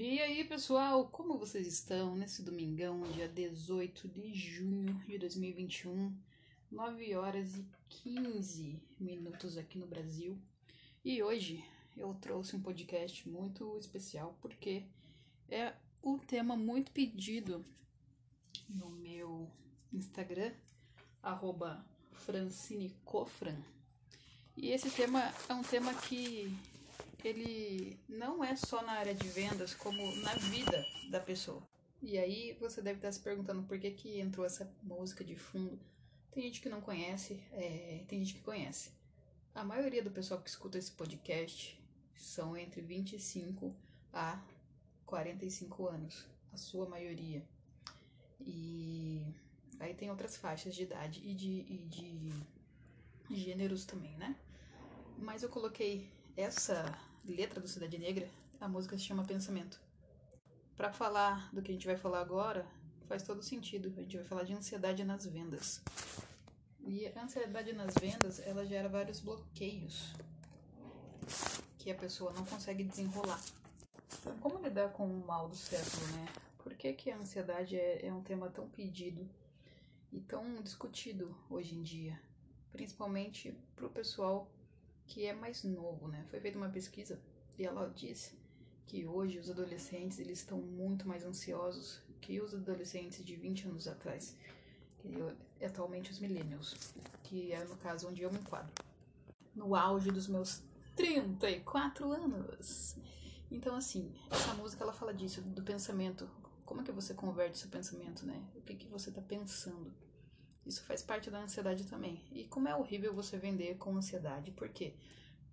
E aí, pessoal, como vocês estão nesse domingão, dia 18 de junho de 2021, 9 horas e 15 minutos aqui no Brasil. E hoje eu trouxe um podcast muito especial, porque é um tema muito pedido no meu Instagram, @Francini Cofran. E esse tema é um tema que ele não é só na área de vendas, como na vida da pessoa. E aí você deve estar se perguntando por que que entrou essa música de fundo. Tem gente que não conhece, tem gente que conhece. A maioria do pessoal que escuta esse podcast são entre 25 a 45 anos, a sua maioria. E aí tem outras faixas de idade e de gêneros também, né? Mas eu coloquei essa letra do Cidade Negra, a música se chama Pensamento. Para falar do que a gente vai falar agora, faz todo sentido. A gente vai falar de ansiedade nas vendas. E a ansiedade nas vendas, ela gera vários bloqueios que a pessoa não consegue desenrolar. Então, como lidar com o mal do século, né? Por que que a ansiedade é um tema tão pedido e tão discutido hoje em dia? Principalmente pro pessoal que é mais novo, né? Foi feita uma pesquisa e ela diz que hoje os adolescentes, eles estão muito mais ansiosos que os adolescentes de 20 anos atrás, que atualmente os millennials, que é no caso onde eu me enquadro, no auge dos meus 34 anos. Então, assim, essa música, ela fala disso, do pensamento. Como é que você converte seu pensamento, né? O que que você tá pensando? Isso faz parte da ansiedade também. E como é horrível você vender com ansiedade, porque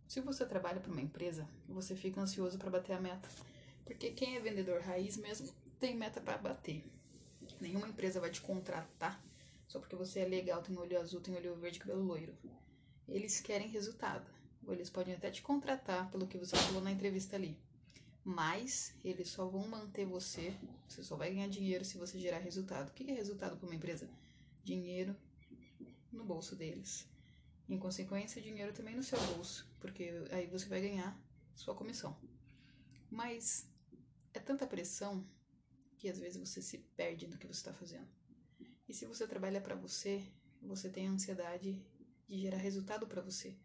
se você trabalha para uma empresa, você fica ansioso para bater a meta. Porque quem é vendedor raiz mesmo tem meta para bater. Nenhuma empresa vai te contratar só porque você é legal, tem olho azul, tem olho verde, cabelo loiro. Eles querem resultado. Ou eles podem até te contratar pelo que você falou na entrevista ali. Mas eles só vão manter você só vai ganhar dinheiro se você gerar resultado. O que é resultado para uma empresa? Dinheiro no bolso deles. Em consequência, dinheiro também no seu bolso, porque aí você vai ganhar sua comissão. Mas é tanta pressão que às vezes você se perde do que você está fazendo. E se você trabalha para você, você tem a ansiedade de gerar resultado para você,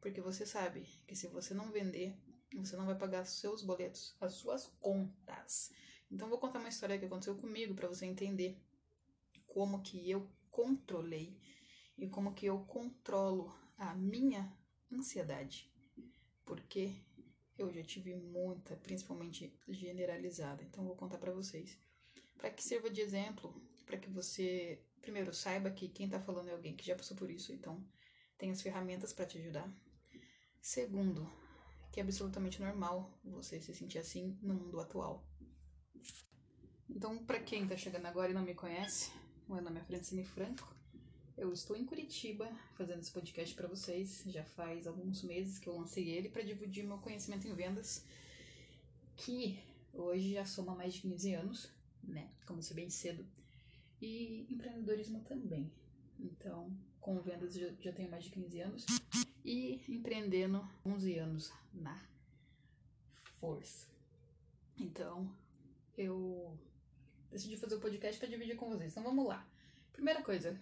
porque você sabe que se você não vender, você não vai pagar seus boletos, as suas contas. Então, vou contar uma história que aconteceu comigo para você entender como que eu controlei e como que eu controlo a minha ansiedade, porque eu já tive muita, principalmente generalizada. Então, vou contar para vocês, para que sirva de exemplo, para que você, primeiro, saiba que quem tá falando é alguém que já passou por isso, então tem as ferramentas para te ajudar. Segundo, que é absolutamente normal você se sentir assim no mundo atual. Então, para quem tá chegando agora e não me conhece, meu nome é Francine Franco, eu estou em Curitiba fazendo esse podcast para vocês, já faz alguns meses que eu lancei ele para dividir meu conhecimento em vendas, que hoje já soma mais de 15 anos, né, comecei bem cedo, e empreendedorismo também, então com vendas já tenho mais de 15 anos e empreendendo 11 anos na força. Então, eu decidi fazer o podcast para dividir com vocês. Então, vamos lá. Primeira coisa,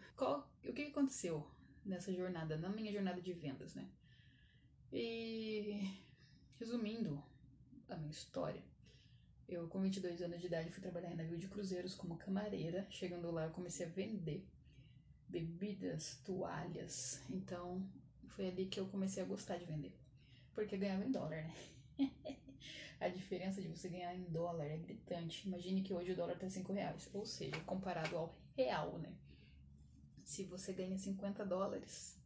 o que aconteceu nessa jornada, na minha jornada de vendas, né? E, resumindo a minha história, eu com 22 anos de idade fui trabalhar em navio de cruzeiros como camareira. Chegando lá, eu comecei a vender bebidas, toalhas. Então, foi ali que eu comecei a gostar de vender. Porque ganhava em dólar, né? A diferença de você ganhar em dólar é gritante. Imagine que hoje o dólar tá R$5, ou seja, comparado ao real, né? Se você ganha $50,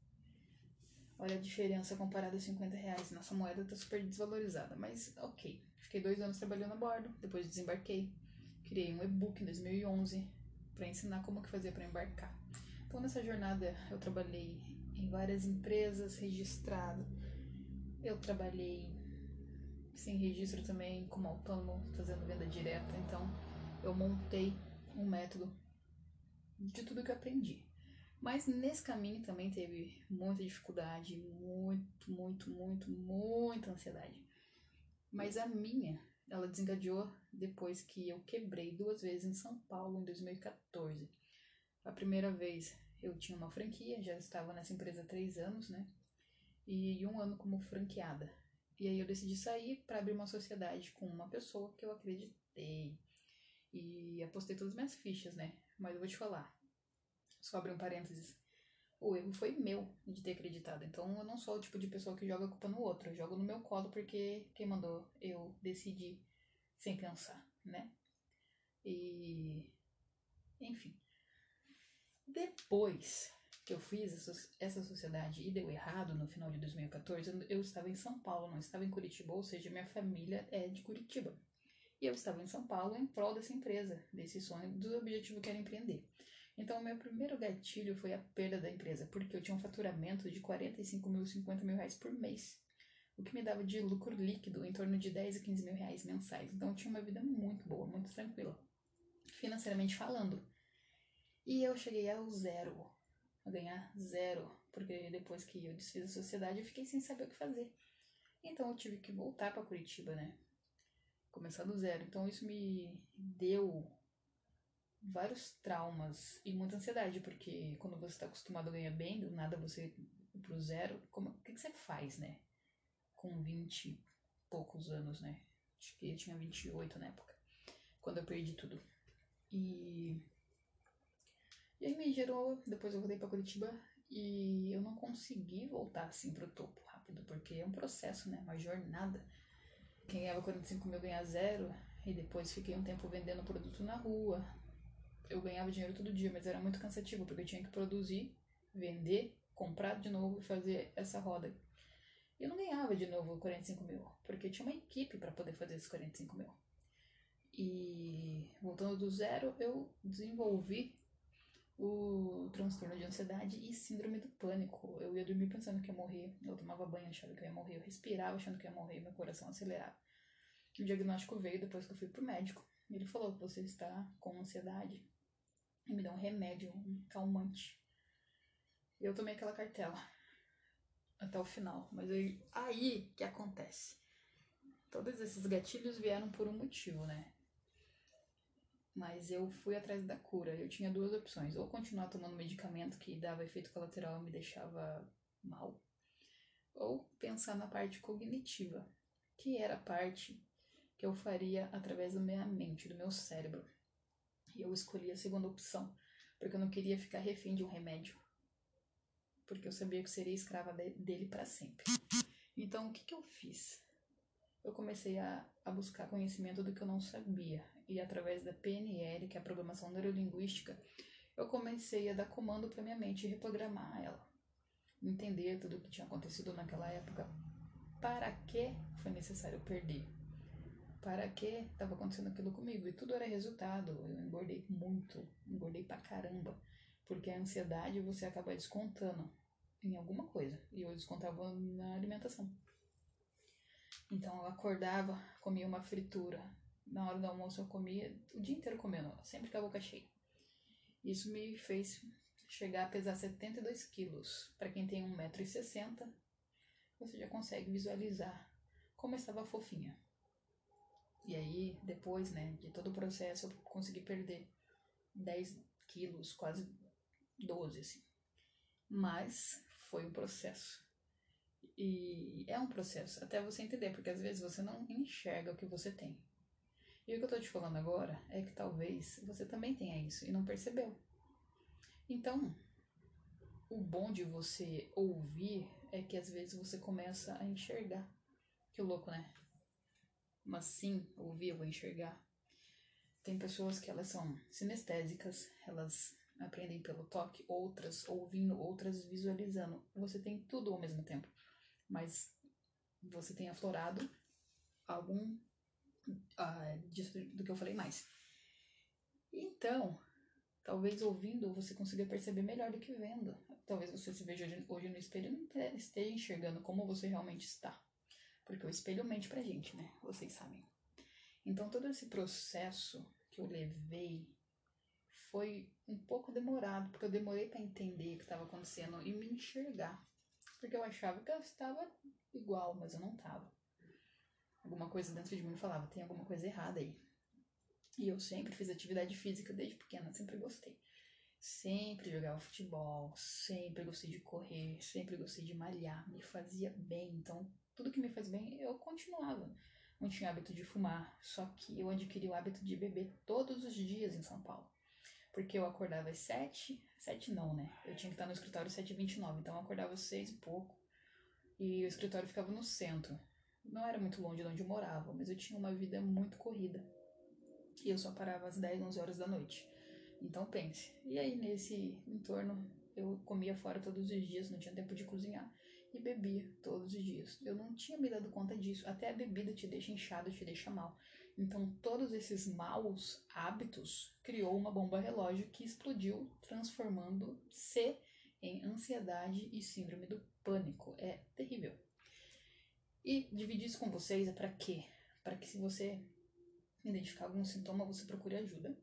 olha a diferença comparada a R$50. Nossa moeda tá super desvalorizada, mas ok. Fiquei 2 anos trabalhando a bordo, depois desembarquei. Criei um e-book em 2011 para ensinar como que fazia para embarcar. Então, nessa jornada, eu trabalhei em várias empresas registrado. Eu trabalhei sem registro também, como autônomo, fazendo venda direta. Então, eu montei um método de tudo que eu aprendi. Mas nesse caminho também teve muita dificuldade, muita ansiedade. Mas a minha ela desencadeou depois que eu quebrei 2 vezes em São Paulo, em 2014. A primeira vez eu tinha uma franquia, já estava nessa empresa há 3 anos, né? E 1 ano como franqueada. E aí eu decidi sair para abrir uma sociedade com uma pessoa que eu acreditei. E apostei todas as minhas fichas, né? Mas eu vou te falar, só abrir um parênteses, o erro foi meu de ter acreditado. Então eu não sou o tipo de pessoa que joga a culpa no outro, eu jogo no meu colo porque quem mandou eu decidir sem pensar, né? E enfim, depois que eu fiz essa sociedade e deu errado no final de 2014, eu estava em São Paulo, não estava em Curitiba, ou seja, minha família é de Curitiba. E eu estava em São Paulo em prol dessa empresa, desse sonho, do objetivo que era empreender. Então, o meu primeiro gatilho foi a perda da empresa, porque eu tinha um faturamento de 45 mil, 50 mil reais por mês, o que me dava de lucro líquido em torno de 10 a 15 mil reais mensais. Então, eu tinha uma vida muito boa, muito tranquila, financeiramente falando. E eu cheguei ao zero, a ganhar zero, porque depois que eu desfiz a sociedade, eu fiquei sem saber o que fazer. Então, eu tive que voltar para Curitiba, né? Começar do zero. Então isso me deu vários traumas e muita ansiedade, porque quando você está acostumado a ganhar bem, do nada você ir pro zero, o que você faz, né? Com 20 e poucos anos, né? Acho que eu tinha 28 na época, quando eu perdi tudo. E aí me gerou, depois eu voltei para Curitiba e eu não consegui voltar assim pro topo rápido, porque é um processo, né? Uma jornada. Quem ganhava 45 mil ganhava zero, e depois fiquei um tempo vendendo produto na rua. Eu ganhava dinheiro todo dia, mas era muito cansativo, porque eu tinha que produzir, vender, comprar de novo e fazer essa roda. E eu não ganhava de novo 45 mil, porque eu tinha uma equipe para poder fazer esses 45 mil. E voltando do zero, eu desenvolvi o transtorno de ansiedade e síndrome do pânico. Eu ia dormir pensando que ia morrer, eu tomava banho achando que eu ia morrer, eu respirava achando que eu ia morrer, meu coração acelerava. O diagnóstico veio depois que eu fui pro médico. Ele falou que você está com ansiedade e me deu um remédio, um calmante. Eu tomei aquela cartela até o final, mas aí que acontece. Todos esses gatilhos vieram por um motivo, né? Mas eu fui atrás da cura. Eu tinha 2 opções. Ou continuar tomando medicamento que dava efeito colateral e me deixava mal. Ou pensar na parte cognitiva, que era a parte que eu faria através da minha mente, do meu cérebro. E eu escolhi a segunda opção, porque eu não queria ficar refém de um remédio. Porque eu sabia que seria escrava dele para sempre. Então, o que eu fiz? Eu comecei a buscar conhecimento do que eu não sabia. E através da PNL, que é a Programação Neurolinguística, eu comecei a dar comando para minha mente e reprogramar ela. Entender tudo o que tinha acontecido naquela época. Para que foi necessário perder? Para que estava acontecendo aquilo comigo? E tudo era resultado. Eu engordei muito, engordei pra caramba. Porque a ansiedade você acaba descontando em alguma coisa. E eu descontava na alimentação. Então eu acordava, comia uma fritura. Na hora do almoço eu comia o dia inteiro comendo, sempre com a boca cheia. Isso me fez chegar a pesar 72 quilos. Para quem tem 1,60 m, você já consegue visualizar como eu estava fofinha. E aí, depois, né, de todo o processo, eu consegui perder 10 quilos, quase 12, assim. Mas foi um processo. E é um processo, até você entender, porque às vezes você não enxerga o que você tem. E o que eu tô te falando agora é que talvez você também tenha isso e não percebeu. Então, o bom de você ouvir é que às vezes você começa a enxergar. Que louco, né? Mas sim, ouvir ou enxergar. Tem pessoas que elas são sinestésicas, elas aprendem pelo toque, outras ouvindo, outras visualizando. Você tem tudo ao mesmo tempo, mas você tem aflorado algum... disso do que eu falei mais. Então, talvez ouvindo você consiga perceber melhor do que vendo. Talvez você se veja hoje no espelho e não esteja enxergando como você realmente está. Porque o espelho mente pra gente, né? Vocês sabem. Então, todo esse processo que eu levei foi um pouco demorado, porque eu demorei pra entender o que estava acontecendo e me enxergar. Porque eu achava que eu estava igual, mas eu não estava. Alguma coisa dentro de mim falava, tem alguma coisa errada aí. E eu sempre fiz atividade física desde pequena, sempre gostei. Sempre jogava futebol, sempre gostei de correr, sempre gostei de malhar, me fazia bem. Então, tudo que me faz bem, eu continuava. Não tinha hábito de fumar, só que eu adquiri o hábito de beber todos os dias em São Paulo. Porque eu acordava às 7, 7 não, né? Eu tinha que estar no escritório às 7h29, então eu acordava às 6 e pouco. E o escritório ficava no centro. Não era muito longe de onde eu morava, mas eu tinha uma vida muito corrida. E eu só parava às 10, 11 horas da noite. Então pense. E aí nesse entorno eu comia fora todos os dias, não tinha tempo de cozinhar. E bebia todos os dias. Eu não tinha me dado conta disso. Até a bebida te deixa inchado, te deixa mal. Então todos esses maus hábitos criou uma bomba relógio que explodiu, transformando-se em ansiedade e síndrome do pânico. É terrível. E dividir isso com vocês é para quê? Para que, se você identificar algum sintoma, você procure ajuda.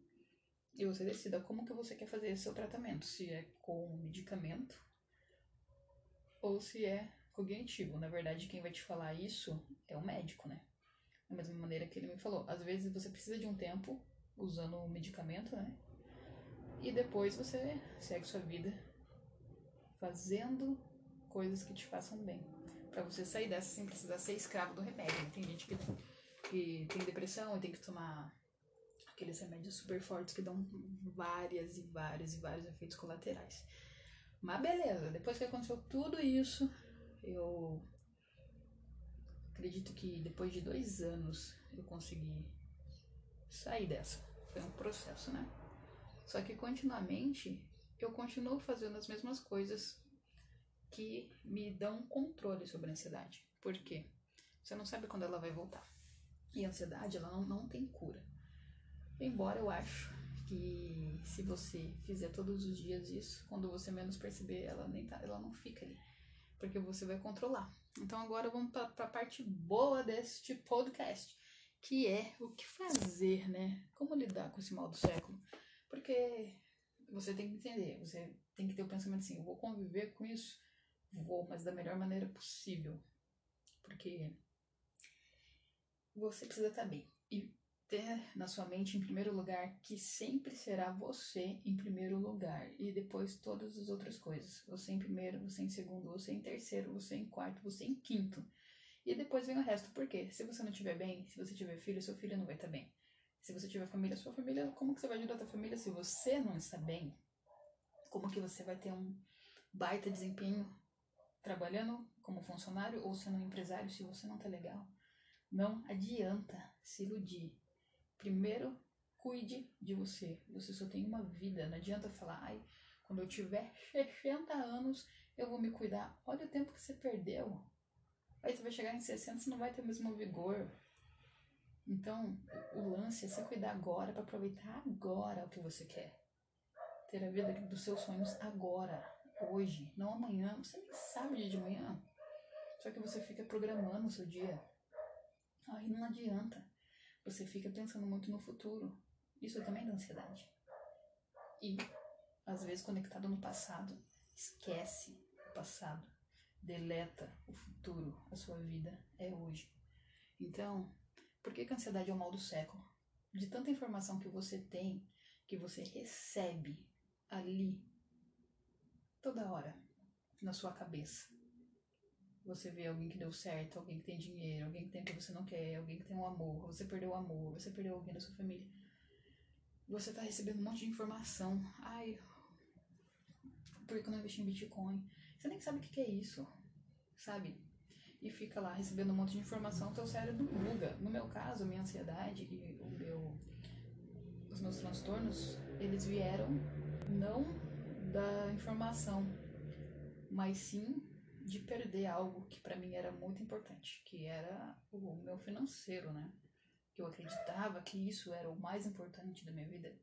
E você decida como que você quer fazer esse seu tratamento. Se é com medicamento ou se é cognitivo. Na verdade, quem vai te falar isso é o médico, né? Da mesma maneira que ele me falou. Às vezes você precisa de um tempo usando o medicamento, né? E depois você segue sua vida fazendo coisas que te façam bem. Pra você sair dessa sem precisar ser escravo do remédio. Tem gente que tem depressão e tem que tomar aqueles remédios super fortes que dão várias e várias e vários efeitos colaterais. Mas beleza, depois que aconteceu tudo isso, eu acredito que depois de 2 anos eu consegui sair dessa. Foi um processo, né? Só que continuamente eu continuo fazendo as mesmas coisas que me dão controle sobre a ansiedade. Por quê? Você não sabe quando ela vai voltar. E a ansiedade, ela não tem cura. Embora eu acho que se você fizer todos os dias isso, quando você menos perceber, ela não fica ali, porque você vai controlar. Então agora vamos para a parte boa deste podcast, que é o que fazer, né? Como lidar com esse mal do século? Porque você tem que entender, você tem que ter o pensamento assim, eu vou conviver com isso, vou, mas da melhor maneira possível, porque você precisa estar bem. E ter na sua mente, em primeiro lugar, que sempre será você em primeiro lugar. E depois todas as outras coisas. Você em primeiro, você em segundo, você em terceiro, você em quarto, você em quinto. E depois vem o resto. Por quê? Se você não estiver bem, se você tiver filho, seu filho não vai estar bem. Se você tiver família, sua família... Como que você vai ajudar a sua família se você não está bem? Como que você vai ter um baita desempenho trabalhando como funcionário ou sendo um empresário se você não está legal? Não adianta se iludir. Primeiro, cuide de você. Você só tem uma vida. Não adianta falar, ai, quando eu tiver 60 anos, eu vou me cuidar. Olha o tempo que você perdeu. Aí você vai chegar em 60, você não vai ter o mesmo vigor. Então, o lance é se cuidar agora, para aproveitar agora o que você quer. Ter a vida dos seus sonhos agora, hoje, não amanhã. Você nem sabe o dia de amanhã. Só que você fica programando o seu dia. Aí não adianta. Você fica pensando muito no futuro. Isso também dá ansiedade. E, às vezes, conectado no passado, esquece o passado. Deleta o futuro. A sua vida é hoje. Então, por que a ansiedade é o mal do século? De tanta informação que você tem, que você recebe ali, toda hora, na sua cabeça. Você vê alguém que deu certo, alguém que tem dinheiro, alguém que tem o que você não quer, alguém que tem um amor, você perdeu o amor, você perdeu alguém da sua família. Você tá recebendo um monte de informação. Ai, por que eu não investi em Bitcoin? Você nem sabe o que é isso, sabe? E fica lá recebendo um monte de informação, teu cérebro buga. No meu caso, a minha ansiedade e os meus transtornos, eles vieram não da informação, mas sim de perder algo que pra mim era muito importante, que era o meu financeiro, né? Eu acreditava que isso era o mais importante da minha vida.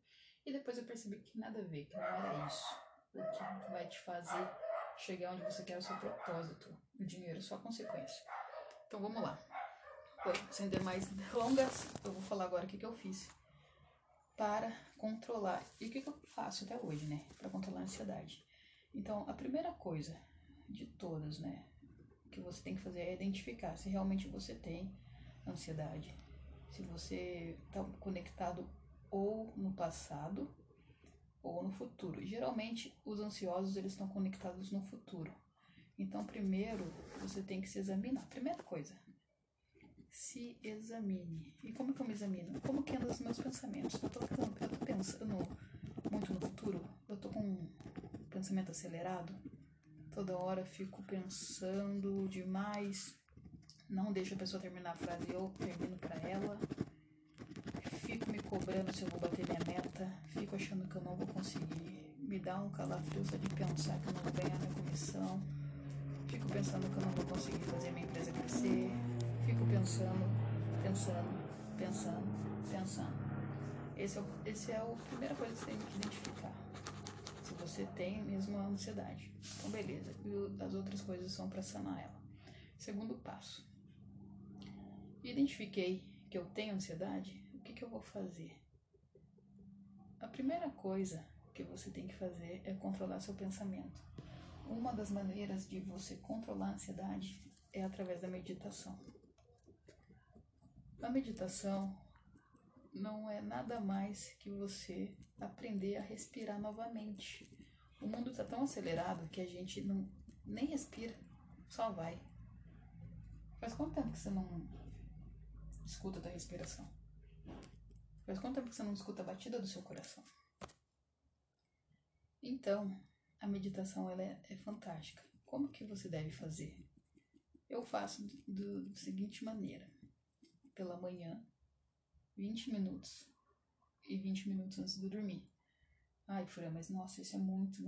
E depois eu percebi que nada a ver, que não era isso. O que vai te fazer chegar onde você quer é o seu propósito. O dinheiro é só consequência. Então vamos lá. Bom, sem ter mais delongas, eu vou falar agora o que eu fiz para controlar. E o que eu faço até hoje, né? Para controlar a ansiedade. Então, a primeira coisa de todas, né? O que você tem que fazer é identificar se realmente você tem ansiedade. Se você está conectado ou no passado ou no futuro. Geralmente, os ansiosos eles estão conectados no futuro. Então, primeiro, você tem que se examinar. Primeira coisa, se examine. E como que eu me examino? Como que andam os meus pensamentos? Eu tô pensando muito no futuro? Eu tô com um pensamento acelerado? Toda hora eu fico pensando demais, não deixo a pessoa terminar a frase, eu termino pra ela, fico me cobrando se eu vou bater minha meta, fico achando que eu não vou conseguir, me dá um calafrio só de pensar que eu não vou ganhar minha comissão, fico pensando que eu não vou conseguir fazer minha empresa crescer, fico pensando. Esse é a primeira coisa que você tem que identificar. Você tem mesmo a ansiedade. Então, beleza. E as outras coisas são para sanar ela. Segundo passo. Identifiquei que eu tenho ansiedade, o que eu vou fazer? A primeira coisa que você tem que fazer é controlar seu pensamento. Uma das maneiras de você controlar a ansiedade é através da meditação. A meditação não é nada mais que você aprender a respirar novamente. O mundo está tão acelerado que a gente nem respira, só vai. Faz quanto tempo que você não escuta da respiração? Faz quanto tempo que você não escuta a batida do seu coração? Então, a meditação ela é fantástica. Como que você deve fazer? Eu faço da seguinte maneira. Pela manhã, 20 minutos e 20 minutos antes de dormir. Ai, Fran, mas nossa, isso é muito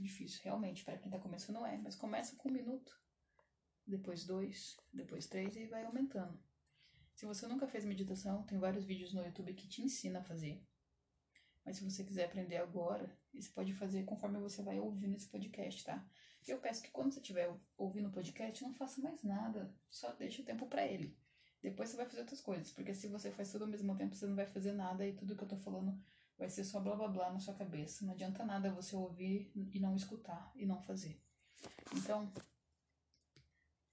difícil. Realmente, para quem tá começando não é, mas começa com 1 minuto, depois 2, depois 3 e vai aumentando. Se você nunca fez meditação, tem vários vídeos no YouTube que te ensina a fazer. Mas se você quiser aprender agora, você pode fazer conforme você vai ouvindo esse podcast, tá? Eu peço que quando você estiver ouvindo o podcast, não faça mais nada, só deixe o tempo para ele. Depois você vai fazer outras coisas, porque se você faz tudo ao mesmo tempo, você não vai fazer nada e tudo que eu tô falando vai ser só blá blá blá na sua cabeça. Não adianta nada você ouvir e não escutar e não fazer. Então,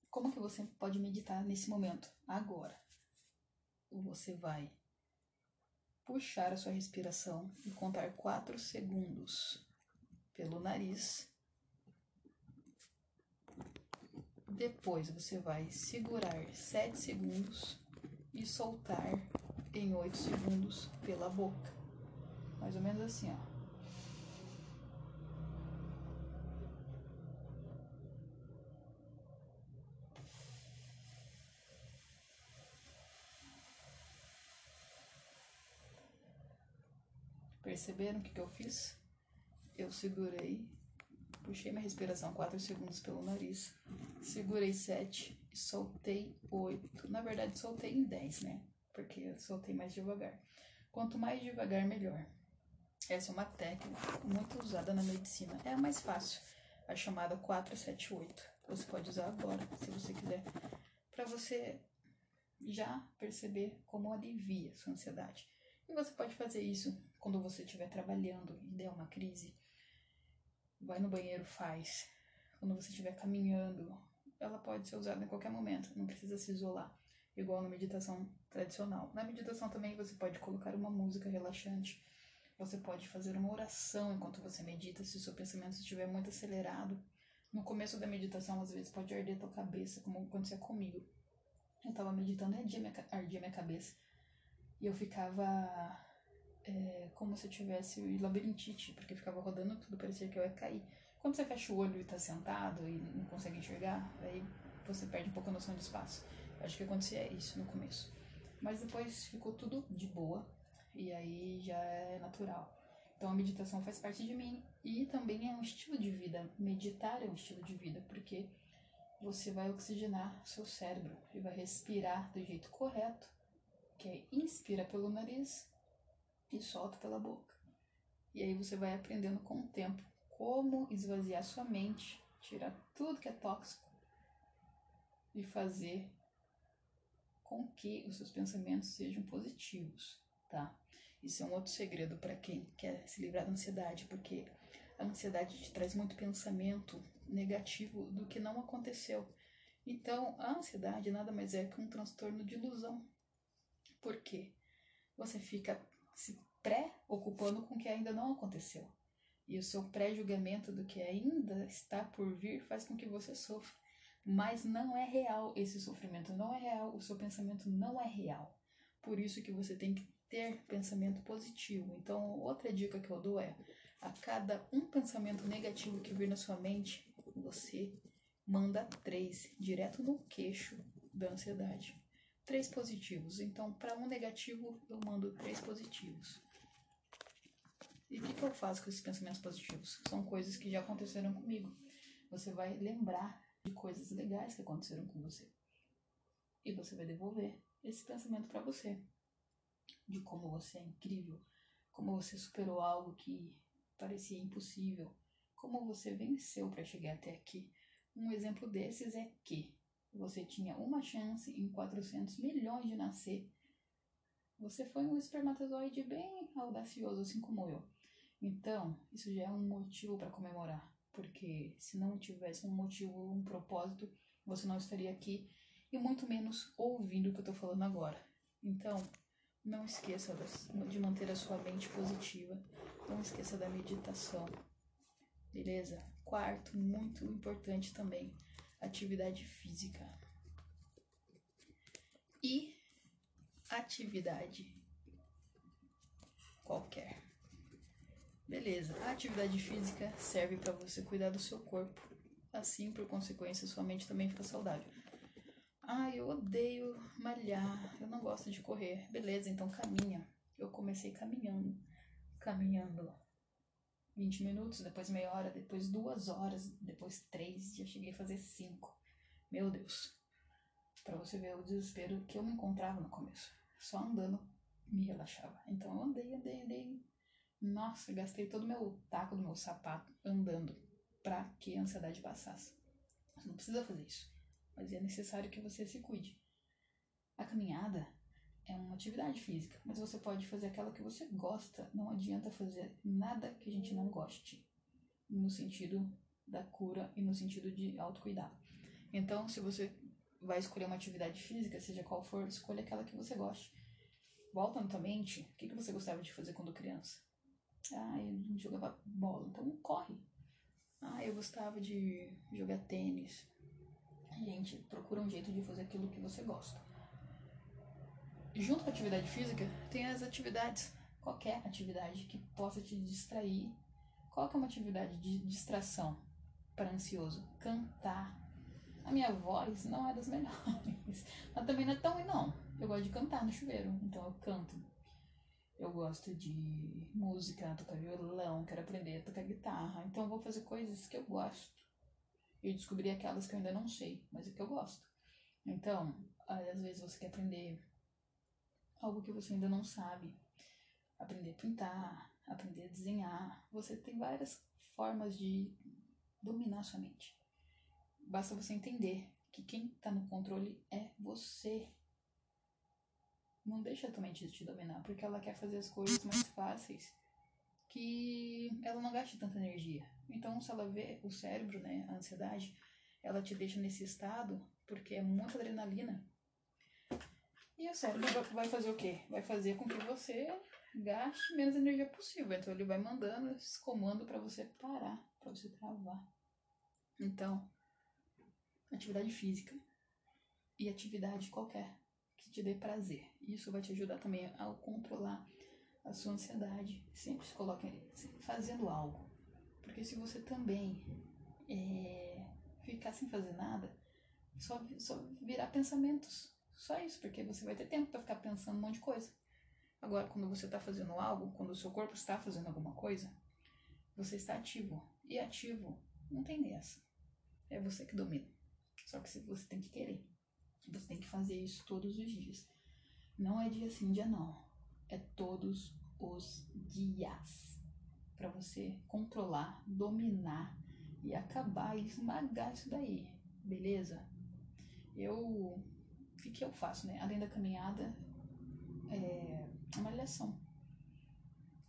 como que você pode meditar nesse momento? Agora, você vai puxar a sua respiração e contar 4 segundos pelo nariz. Depois você vai segurar 7 segundos e soltar em 8 segundos pela boca. Mais ou menos assim, ó. Perceberam o que eu fiz? Eu segurei, puxei minha respiração 4 segundos pelo nariz. Segurei 7 e soltei 8. Na verdade, soltei em 10, né? Porque eu soltei mais devagar. Quanto mais devagar, melhor. Essa é uma técnica muito usada na medicina. É a mais fácil. A chamada 478. Você pode usar agora, se você quiser. Para você já perceber como alivia sua ansiedade. E você pode fazer isso quando você estiver trabalhando e der uma crise. Vai no banheiro, faz. Quando você estiver caminhando, ela pode ser usada em qualquer momento, não precisa se isolar, igual na meditação tradicional. Na meditação também você pode colocar uma música relaxante, você pode fazer uma oração enquanto você medita, se o seu pensamento estiver muito acelerado. No começo da meditação, às vezes pode arder a tua cabeça, como acontecia comigo. Eu estava meditando e ardia minha cabeça, e eu ficava como se eu tivesse labirintite, porque eu ficava rodando tudo, parecia que eu ia cair. Quando você fecha o olho e tá sentado e não consegue enxergar, aí você perde um pouco a noção de espaço. Acho que acontecia isso no começo. Mas depois ficou tudo de boa e aí já é natural. Então a meditação faz parte de mim e também é um estilo de vida. Meditar é um estilo de vida porque você vai oxigenar seu cérebro e vai respirar do jeito correto, que é inspira pelo nariz e solta pela boca. E aí você vai aprendendo com o tempo como esvaziar sua mente, tirar tudo que é tóxico e fazer com que os seus pensamentos sejam positivos, tá? Isso é um outro segredo para quem quer se livrar da ansiedade, porque a ansiedade te traz muito pensamento negativo do que não aconteceu. Então, a ansiedade nada mais é que um transtorno de ilusão. Por quê? Você fica se pré-ocupando com o que ainda não aconteceu. E o seu pré-julgamento do que ainda está por vir faz com que você sofra. Mas não é real esse sofrimento, não é real, o seu pensamento não é real. Por isso que você tem que ter pensamento positivo. Então, outra dica que eu dou é, a cada um pensamento negativo que vir na sua mente, você manda 3, direto no queixo da ansiedade. 3 positivos. Então, para um negativo, eu mando 3 positivos. E o que eu faço com esses pensamentos positivos? São coisas que já aconteceram comigo. Você vai lembrar de coisas legais que aconteceram com você. E você vai devolver esse pensamento para você. De como você é incrível. Como você superou algo que parecia impossível. Como você venceu para chegar até aqui. Um exemplo desses é que você tinha uma chance em 400 milhões de nascer. Você foi um espermatozoide bem audacioso, assim como eu. Então, isso já é um motivo para comemorar. Porque se não tivesse um motivo, um propósito, você não estaria aqui. E muito menos ouvindo o que eu estou falando agora. Então, não esqueça de manter a sua mente positiva. Não esqueça da meditação. Beleza? 4, muito importante também. Atividade física e atividade qualquer. Beleza, a atividade física serve para você cuidar do seu corpo, assim, por consequência, sua mente também fica saudável. Ah, eu odeio malhar, eu não gosto de correr. Beleza, então caminha. Eu comecei caminhando 20 minutos, depois meia hora, depois 2 horas, depois 3, já cheguei a fazer 5. Meu Deus. Pra você ver o desespero que eu me encontrava no começo. Só andando me relaxava. Então eu andei. Nossa, gastei todo o meu taco do meu sapato andando pra que a ansiedade passasse. Você não precisa fazer isso. Mas é necessário que você se cuide. A caminhada é uma atividade física, mas você pode fazer aquela que você gosta. Não adianta fazer nada que a gente não goste, no sentido da cura e no sentido de autocuidado. Então, se você vai escolher uma atividade física, seja qual for, escolha aquela que você goste. Volta na tua mente, o que você gostava de fazer quando criança? Ah, eu não jogava bola, então corre. Ah, eu gostava de jogar tênis. Gente, procura um jeito de fazer aquilo que você gosta. Junto com a atividade física, tem as atividades, qualquer atividade que possa te distrair. Qual que é uma atividade de distração para ansioso? Cantar. A minha voz não é das melhores, mas também não é tão ruim não. Eu gosto de cantar no chuveiro, então eu canto. Eu gosto de música, tocar violão, quero aprender a tocar guitarra. Então eu vou fazer coisas que eu gosto. Eu descobri aquelas que eu ainda não sei, mas é que eu gosto. Então, às vezes você quer aprender algo que você ainda não sabe. Aprender a pintar, aprender a desenhar. Você tem várias formas de dominar sua mente. Basta você entender que quem está no controle é você. Não deixa a tua mente te dominar, porque ela quer fazer as coisas mais fáceis, que ela não gaste tanta energia. Então, se ela vê o cérebro, né, a ansiedade, ela te deixa nesse estado, porque é muita adrenalina. E o cérebro vai fazer o quê? Vai fazer com que você gaste menos energia possível. Então ele vai mandando esse comando para você parar, para você travar. Então, atividade física e atividade qualquer que te dê prazer. Isso vai te ajudar também a controlar a sua ansiedade. Sempre se coloque fazendo algo. Porque se você também ficar sem fazer nada, só virar pensamentos. Só isso, porque você vai ter tempo para ficar pensando um monte de coisa. Agora, quando você está fazendo algo, quando o seu corpo está fazendo alguma coisa, você está ativo. E ativo não tem nessa. É você que domina. Só que você tem que querer. Você tem que fazer isso todos os dias. Não é dia sim, dia não. É todos os dias. Para você controlar, dominar e acabar e esmagar isso daí. Beleza? O que eu faço, né? Além da caminhada, a malhação.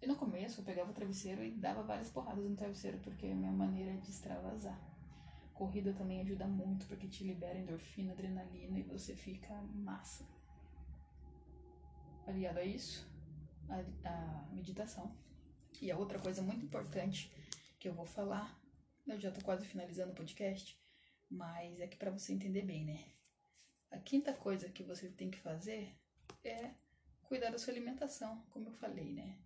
E no começo eu pegava o travesseiro e dava várias porradas no travesseiro, porque é a minha maneira de extravasar. Corrida também ajuda muito, porque te libera endorfina, adrenalina e você fica massa. Aliado a isso, a meditação. E a outra coisa muito importante que eu vou falar, eu já tô quase finalizando o podcast, mas é que para você entender bem, né? A quinta coisa que você tem que fazer é cuidar da sua alimentação, como eu falei, né?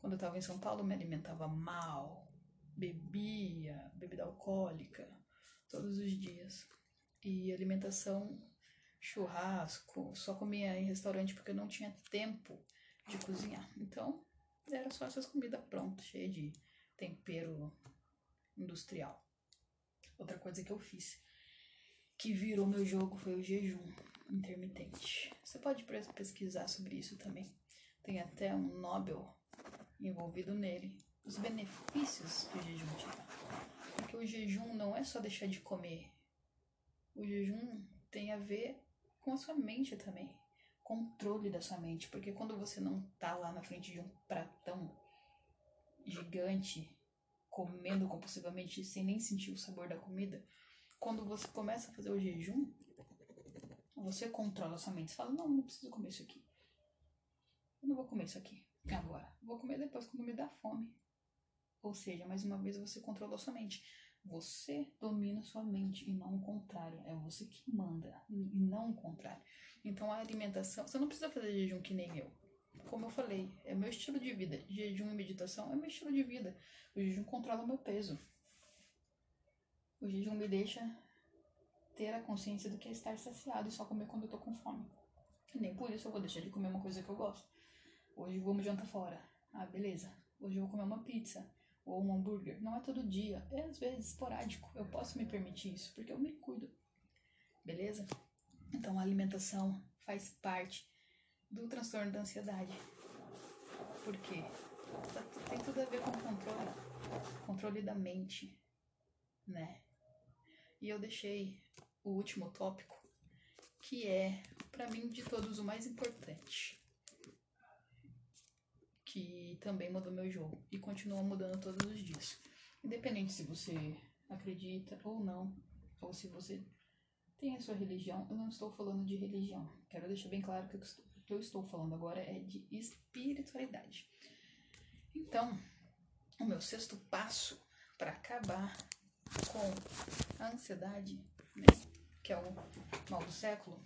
Quando eu tava em São Paulo, me alimentava mal, bebia, bebida alcoólica, todos os dias. E alimentação, churrasco, só comia em restaurante porque eu não tinha tempo de cozinhar. Então, era só essas comidas prontas, cheia de tempero industrial. Outra coisa que eu fiz, que virou meu jogo, foi o jejum intermitente. Você pode pesquisar sobre isso também. Tem até um Nobel envolvido nele. Os benefícios que o jejum te dá. Porque o jejum não é só deixar de comer. O jejum tem a ver com a sua mente também. Controle da sua mente. Porque quando você não tá lá na frente de um pratão gigante, comendo compulsivamente, sem nem sentir o sabor da comida, quando você começa a fazer o jejum, você controla a sua mente. Você fala, não preciso comer isso aqui. Eu não vou comer isso aqui agora. Vou comer depois quando me dá fome. Ou seja, mais uma vez você controlou sua mente. Você domina sua mente e não o contrário. É você que manda e não o contrário. Então a alimentação... Você não precisa fazer jejum que nem eu. Como eu falei, é meu estilo de vida. Jejum e meditação é meu estilo de vida. O jejum controla o meu peso. O jejum me deixa ter a consciência do que é estar saciado e só comer quando eu tô com fome. E nem por isso eu vou deixar de comer uma coisa que eu gosto. Hoje eu vou me jantar fora. Ah, beleza. Hoje eu vou comer uma pizza ou um hambúrguer. Não é todo dia, é às vezes esporádico. Eu posso me permitir isso, porque eu me cuido. Beleza? Então a alimentação faz parte do transtorno da ansiedade. Por quê? Tem tudo a ver com controle. Controle da mente, né? E eu deixei o último tópico, que é, pra mim, de todos o mais importante, que também mudou meu jogo e continua mudando todos os dias. Independente se você acredita ou não, ou se você tem a sua religião, eu não estou falando de religião. Quero deixar bem claro que o que eu estou falando agora é de espiritualidade. Então, o meu sexto passo para acabar com a ansiedade, né, que é o mal do século,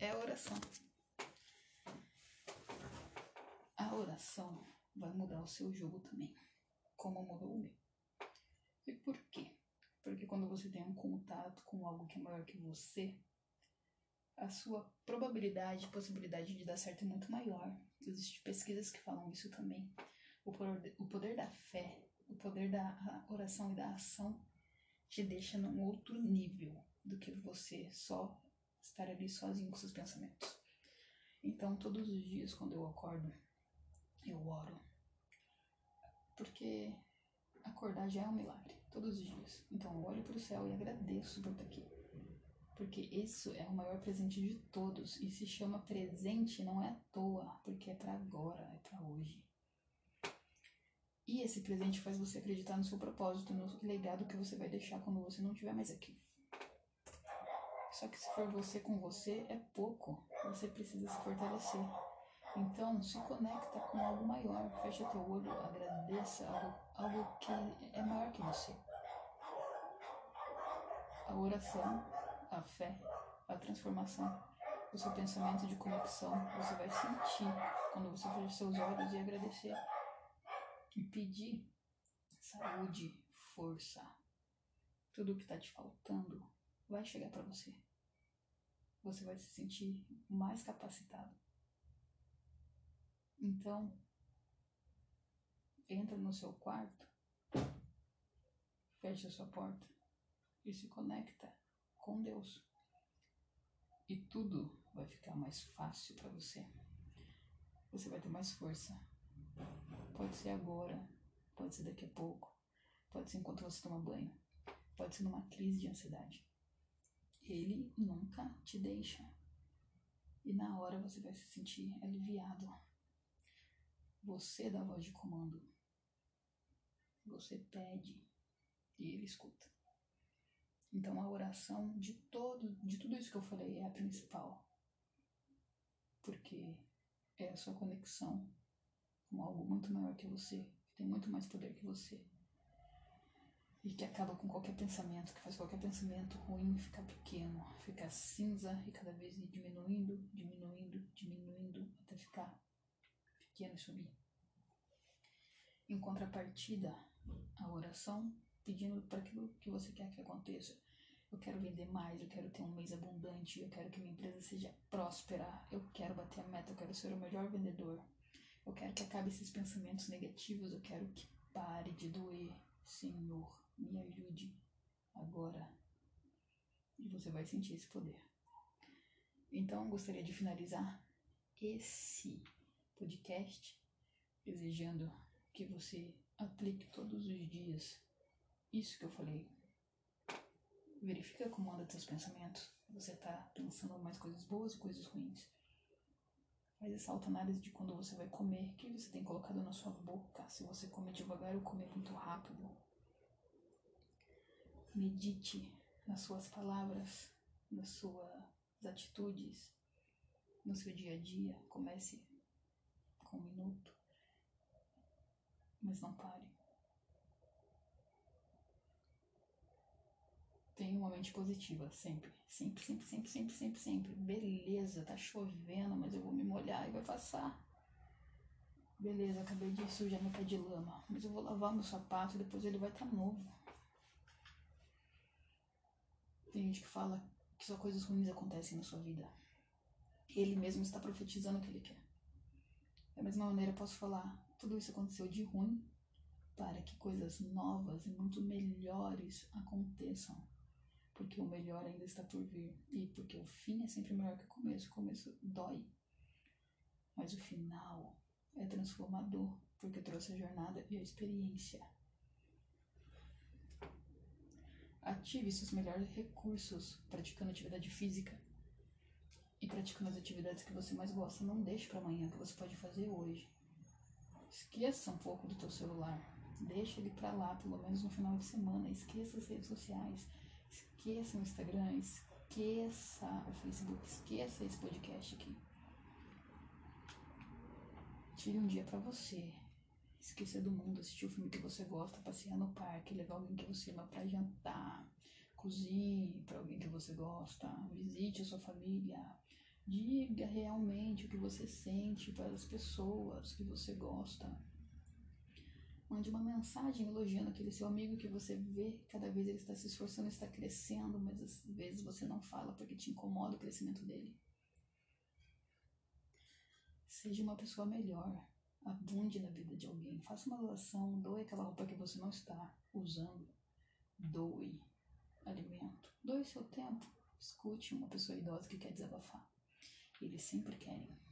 é a oração. A oração vai mudar o seu jogo também, como mudou o meu. E por quê? Porque quando você tem um contato com algo que é maior que você, a sua probabilidade, possibilidade de dar certo é muito maior. Existem pesquisas que falam isso também. O poder da fé, o poder da oração e da ação te deixa num outro nível do que você só estar ali sozinho com seus pensamentos. Então, todos os dias quando eu acordo, eu oro, porque acordar já é um milagre, todos os dias. Então eu olho para o céu e agradeço por estar aqui, porque isso é o maior presente de todos, e se chama presente não é à toa, porque é para agora, é para hoje. E esse presente faz você acreditar no seu propósito, no legado que você vai deixar quando você não estiver mais aqui. Só que se for você com você, é pouco, você precisa se fortalecer. Então, se conecta com algo maior, fecha teu olho, agradeça algo que é maior que você. A oração, a fé, a transformação, o seu pensamento de conexão, você vai sentir quando você fechar seus olhos e agradecer. E pedir saúde, força, tudo o que está te faltando vai chegar para você. Você vai se sentir mais capacitado. Então, entra no seu quarto, fecha a sua porta e se conecta com Deus. E tudo vai ficar mais fácil para você. Você vai ter mais força. Pode ser agora, pode ser daqui a pouco, pode ser enquanto você toma banho, pode ser numa crise de ansiedade. Ele nunca te deixa. E na hora você vai se sentir aliviado. Você dá a voz de comando. Você pede e ele escuta. Então, a oração de tudo isso que eu falei é a principal, porque é a sua conexão com algo muito maior que você, que tem muito mais poder que você, e que acaba com qualquer pensamento, que faz qualquer pensamento ruim ficar pequeno, ficar cinza e cada vez ir diminuindo, diminuindo, diminuindo, até ficar pequeno e sumir. Em contrapartida, a oração, pedindo para aquilo que você quer que aconteça. Eu quero vender mais, eu quero ter um mês abundante, eu quero que minha empresa seja próspera, eu quero bater a meta, eu quero ser o melhor vendedor. Eu quero que acabe esses pensamentos negativos, eu quero que pare de doer. Senhor, me ajude agora. E você vai sentir esse poder. Então, gostaria de finalizar esse podcast desejando que você aplique todos os dias isso que eu falei. Verifica como anda seus pensamentos. Você está pensando mais coisas boas e coisas ruins. Faz essa autoanálise de quando você vai comer, o que você tem colocado na sua boca, se você come devagar ou comer muito rápido. Medite nas suas palavras, nas suas atitudes, no seu dia a dia. Comece com um minuto, mas não pare. Tenha uma mente positiva, sempre, sempre, sempre, sempre, sempre, sempre, sempre. Beleza, tá chovendo, mas eu vou me molhar e vai passar. Beleza, acabei de sujar meu pé de lama, mas eu vou lavar meu sapato e depois ele vai estar novo. Tem gente que fala que só coisas ruins acontecem na sua vida. Ele mesmo está profetizando o que ele quer. Da mesma maneira, eu posso falar, tudo isso aconteceu de ruim para que coisas novas e muito melhores aconteçam. Porque o melhor ainda está por vir. E porque o fim é sempre melhor que o começo. O começo dói. Mas o final é transformador. Porque trouxe a jornada e a experiência. Ative seus melhores recursos. Praticando atividade física. E praticando as atividades que você mais gosta. Não deixe para amanhã, que você pode fazer hoje. Esqueça um pouco do teu celular. Deixa ele para lá, pelo menos no final de semana. Esqueça as redes sociais. Esqueça o Instagram, esqueça o Facebook, esqueça esse podcast aqui. Tire um dia pra você. Esquecer do mundo, assistir o filme que você gosta, passear no parque, levar alguém que você ama pra jantar, cozinhe pra alguém que você gosta, visite a sua família, diga realmente o que você sente para as pessoas que você gosta. Mande uma mensagem elogiando aquele seu amigo que você vê, cada vez ele está se esforçando, está crescendo, mas às vezes você não fala porque te incomoda o crescimento dele. Seja uma pessoa melhor, abunde na vida de alguém, faça uma doação, doe aquela roupa que você não está usando, doe alimento, doe seu tempo, escute uma pessoa idosa que quer desabafar, eles sempre querem.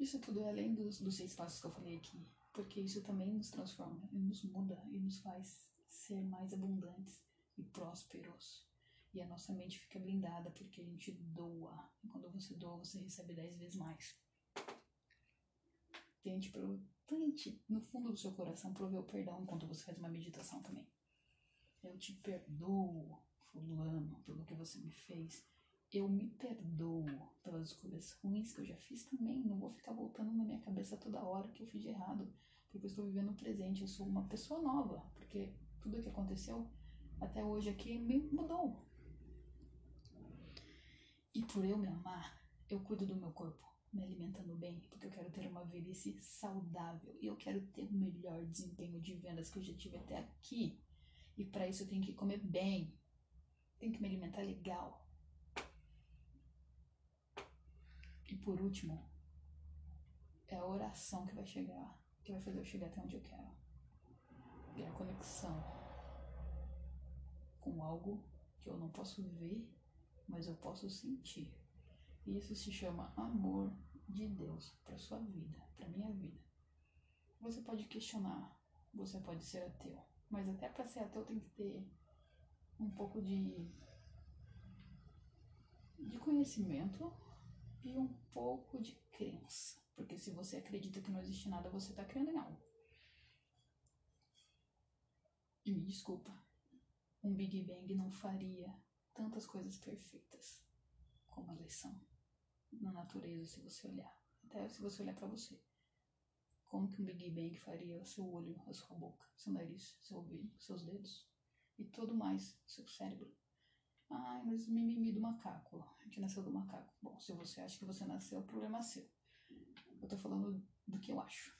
Isso tudo é além dos 6 passos que eu falei aqui, porque isso também nos transforma, nos muda e nos faz ser mais abundantes e prósperos. E a nossa mente fica blindada porque a gente doa. E quando você doa, você recebe 10 vezes mais. Tente, no fundo do seu coração, prover o perdão enquanto você faz uma meditação também. Eu te perdoo, fulano, pelo que você me fez. Eu me perdoo pelas escolhas ruins que eu já fiz também. Não vou ficar voltando na minha cabeça toda hora que eu fiz de errado. Porque eu estou vivendo o presente. Eu sou uma pessoa nova. Porque tudo que aconteceu até hoje aqui me mudou. E por eu me amar, eu cuido do meu corpo. Me alimentando bem. Porque eu quero ter uma velhice saudável. E eu quero ter o melhor desempenho de vendas que eu já tive até aqui. E para isso eu tenho que comer bem. Tenho que me alimentar legal. E por último, é a oração que vai chegar, que vai fazer eu chegar até onde eu quero. E a conexão com algo que eu não posso ver, mas eu posso sentir. E isso se chama amor de Deus para sua vida, para minha vida. Você pode questionar, você pode ser ateu, mas até para ser ateu tem que ter um pouco de conhecimento. E um pouco de crença. Porque se você acredita que não existe nada, você está criando em algo. E me desculpa, um Big Bang não faria tantas coisas perfeitas como elas são na natureza, se você olhar. Até se você olhar pra você. Como que um Big Bang faria o seu olho, a sua boca, seu nariz, seu ouvido, seus dedos e tudo mais, seu cérebro. Ai, mas mimimi do macaco, que nasceu do macaco. Bom, se você acha que você nasceu, o problema é seu. Eu tô falando do que eu acho.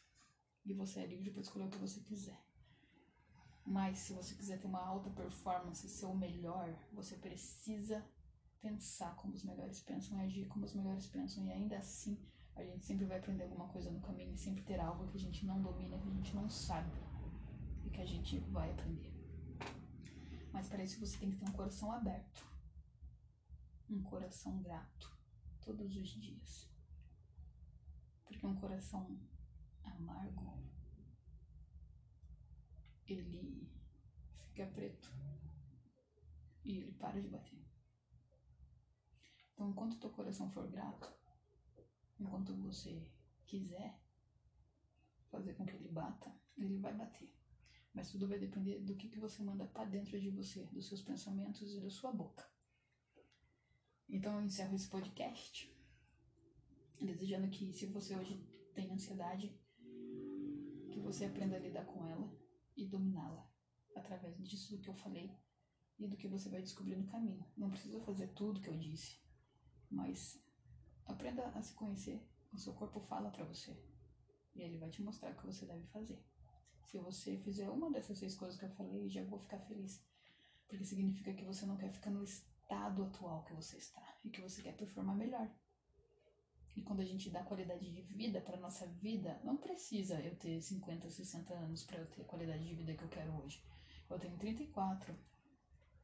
E você é livre pra escolher o que você quiser. Mas se você quiser ter uma alta performance e ser o melhor, você precisa pensar como os melhores pensam, agir como os melhores pensam. E ainda assim, a gente sempre vai aprender alguma coisa no caminho e sempre ter algo que a gente não domina, que a gente não sabe e que a gente vai aprender. Mas para isso você tem que ter um coração aberto, um coração grato, todos os dias. Porque um coração amargo, ele fica preto e ele para de bater. Então, enquanto o teu coração for grato, enquanto você quiser fazer com que ele bata, ele vai bater. Mas tudo vai depender do que você manda pra dentro de você, dos seus pensamentos e da sua boca. Então eu encerro esse podcast, desejando que, se você hoje tem ansiedade, que você aprenda a lidar com ela e dominá-la, através disso do que eu falei e do que você vai descobrir no caminho. Não precisa fazer tudo que eu disse, mas aprenda a se conhecer. O seu corpo fala pra você e ele vai te mostrar o que você deve fazer. Se você fizer uma dessas 6 coisas que eu falei, já vou ficar feliz. Porque significa que você não quer ficar no estado atual que você está. E que você quer performar melhor. E quando a gente dá qualidade de vida para nossa vida, não precisa eu ter 50, 60 anos para eu ter a qualidade de vida que eu quero hoje. Eu tenho 34.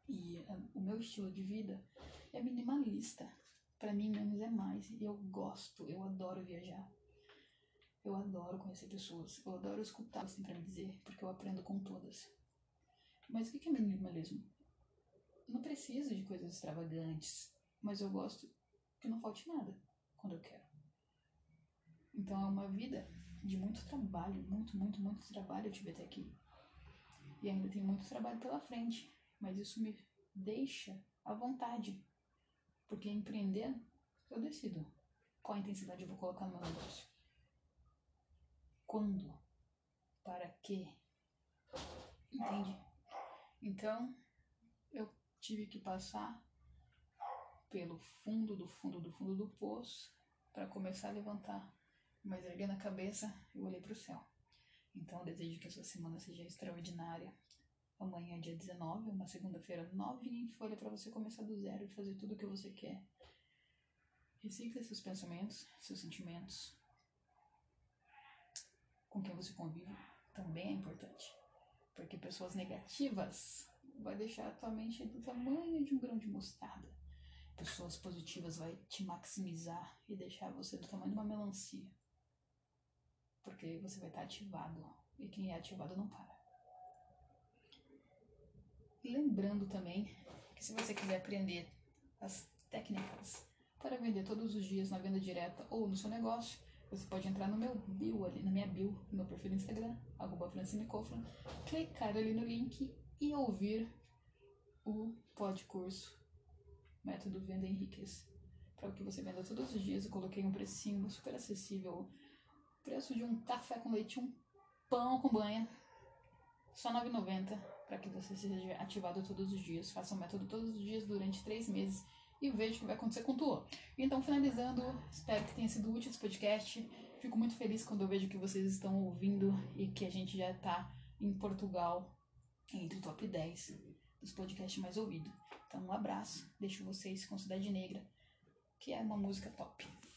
E o meu estilo de vida é minimalista. Para mim, menos é mais. E eu gosto, eu adoro viajar. Eu adoro conhecer pessoas, eu adoro escutar o que tem pra me dizer, porque eu aprendo com todas. Mas o que é minimalismo? Não preciso de coisas extravagantes, mas eu gosto que não falte nada quando eu quero. Então é uma vida de muito trabalho, muito trabalho eu tive até aqui. E ainda tem muito trabalho pela frente, mas isso me deixa à vontade, porque empreender, eu decido qual a intensidade eu vou colocar no meu negócio. Quando? Para quê? Entende? Então, eu tive que passar pelo fundo do poço para começar a levantar. Mas erguendo a cabeça, eu olhei para o céu. Então, eu desejo que a sua semana seja extraordinária. Amanhã é dia 19, uma segunda-feira, 9 em folha, para você começar do zero e fazer tudo o que você quer. Recicle seus pensamentos, seus sentimentos. Com quem você convive também é importante. Porque pessoas negativas vai deixar a tua mente do tamanho de um grão de mostarda. Pessoas positivas vai te maximizar e deixar você do tamanho de uma melancia. Porque você vai estar ativado. E quem é ativado não para. E lembrando também que, se você quiser aprender as técnicas para vender todos os dias na venda direta ou no seu negócio, você pode entrar no meu bio ali, na minha bio, no meu perfil no Instagram, @Francini Cofran, clicar ali no link e ouvir o podcurso Método Venda Henriquez, para que você venda todos os dias. Eu coloquei um precinho super acessível, preço de um café com leite, um pão com banha, só R$ 9,90, para que você seja ativado todos os dias, faça o método todos os dias durante 3 meses. E vejo o que vai acontecer com tu. Então, finalizando, espero que tenha sido útil esse podcast. Fico muito feliz quando eu vejo que vocês estão ouvindo e que a gente já está em Portugal entre o top 10 dos podcasts mais ouvidos. Então, um abraço. Deixo vocês com Cidade Negra, que é uma música top.